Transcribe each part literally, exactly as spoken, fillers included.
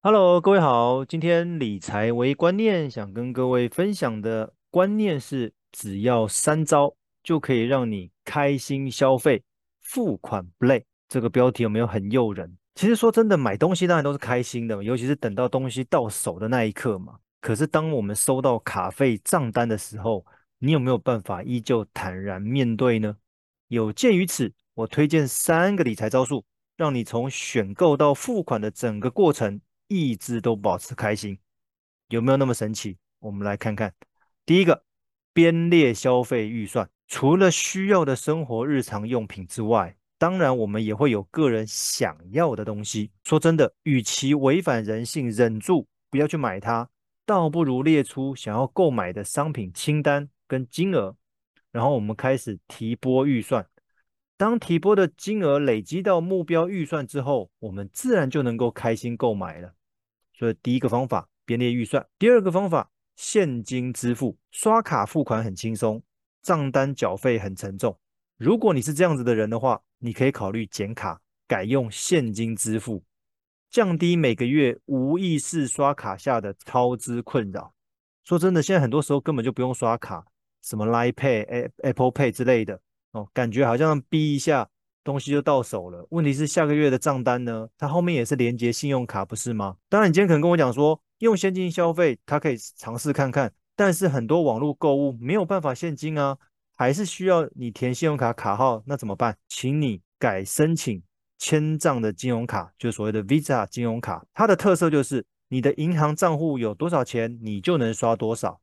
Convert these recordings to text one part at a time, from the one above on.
Hello，各位好，今天理财为观念，想跟各位分享的观念是，只要三招就可以让你开心消费，付款不累。这个标题有没有很诱人？其实说真的，买东西当然都是开心的，尤其是等到东西到手的那一刻嘛。可是当我们收到卡费账单的时候，你有没有办法依旧坦然面对呢？有鉴于此，我推荐三个理财招数，让你从选购到付款的整个过程，一直都保持开心。有没有那么神奇？我们来看看。第一个，编列消费预算。除了需要的生活日常用品之外，当然我们也会有个人想要的东西。说真的，与其违反人性，忍住不要去买它，倒不如列出想要购买的商品清单跟金额，然后我们开始提拨预算。当提拨的金额累积到目标预算之后，我们自然就能够开心购买了。所以第一个方法，编列预算；第二个方法，现金支付。刷卡付款很轻松，账单缴费很沉重。如果你是这样子的人的话，你可以考虑减卡，改用现金支付，降低每个月无意识刷卡下的超支困扰。说真的，现在很多时候根本就不用刷卡，什么 LinePay、ApplePay 之类的，哦，感觉好像逼一下东西就到手了。问题是下个月的账单呢，它后面也是连接信用卡，不是吗？当然，你今天可能跟我讲说，用现金消费，它可以尝试看看，但是很多网络购物没有办法现金啊，还是需要你填信用卡卡号，那怎么办？请你改申请签账的金融卡，就是所谓的 Visa 金融卡，它的特色就是你的银行账户有多少钱，你就能刷多少，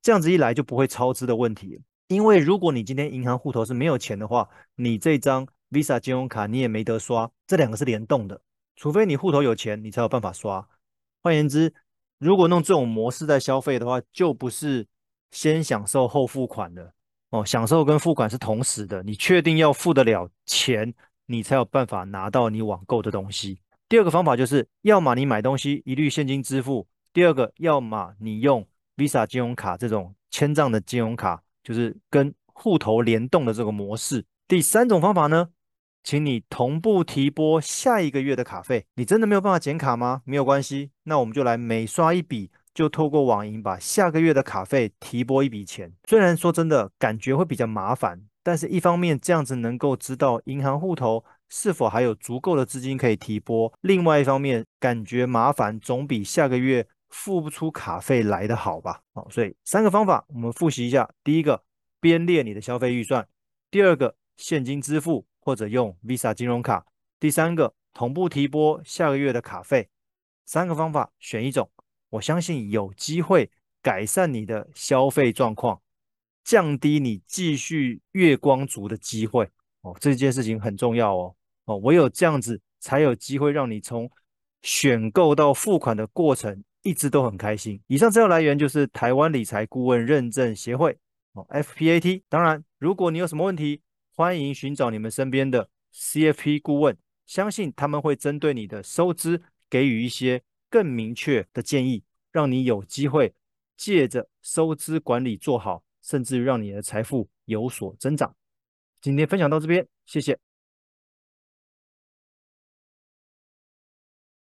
这样子一来就不会超支的问题了。因为如果你今天银行户头是没有钱的话，你这张 Visa 金融卡你也没得刷，这两个是联动的，除非你户头有钱，你才有办法刷。换言之，如果弄这种模式在消费的话，就不是先享受后付款的哦，享受跟付款是同时的，你确定要付得了钱，你才有办法拿到你网购的东西。第二个方法就是，要么你买东西一律现金支付，第二个，要么你用 Visa 金融卡这种签账的金融卡，就是跟户头联动的这个模式。第三种方法呢，请你同步提拨下一个月的卡费。你真的没有办法减卡吗？没有关系，那我们就来每刷一笔，就透过网银把下个月的卡费提拨一笔钱。虽然说真的感觉会比较麻烦，但是一方面这样子能够知道银行户头是否还有足够的资金可以提拨，另外一方面感觉麻烦总比下个月付不出卡费来的好吧。好，所以三个方法我们复习一下。第一个，编列你的消费预算；第二个，现金支付或者用 Visa 金融卡；第三个，同步提拨下个月的卡费。三个方法选一种，我相信有机会改善你的消费状况，降低你继续月光族的机会哦。这件事情很重要哦哦，唯有这样子才有机会让你从选购到付款的过程一直都很开心。以上资料来源就是台湾理财顾问认证协会哦 F P A T。当然，如果你有什么问题，欢迎寻找你们身边的 C F P 顾问，相信他们会针对你的收支给予一些更明确的建议，让你有机会借着收支管理做好，甚至于让你的财富有所增长。今天分享到这边，谢谢。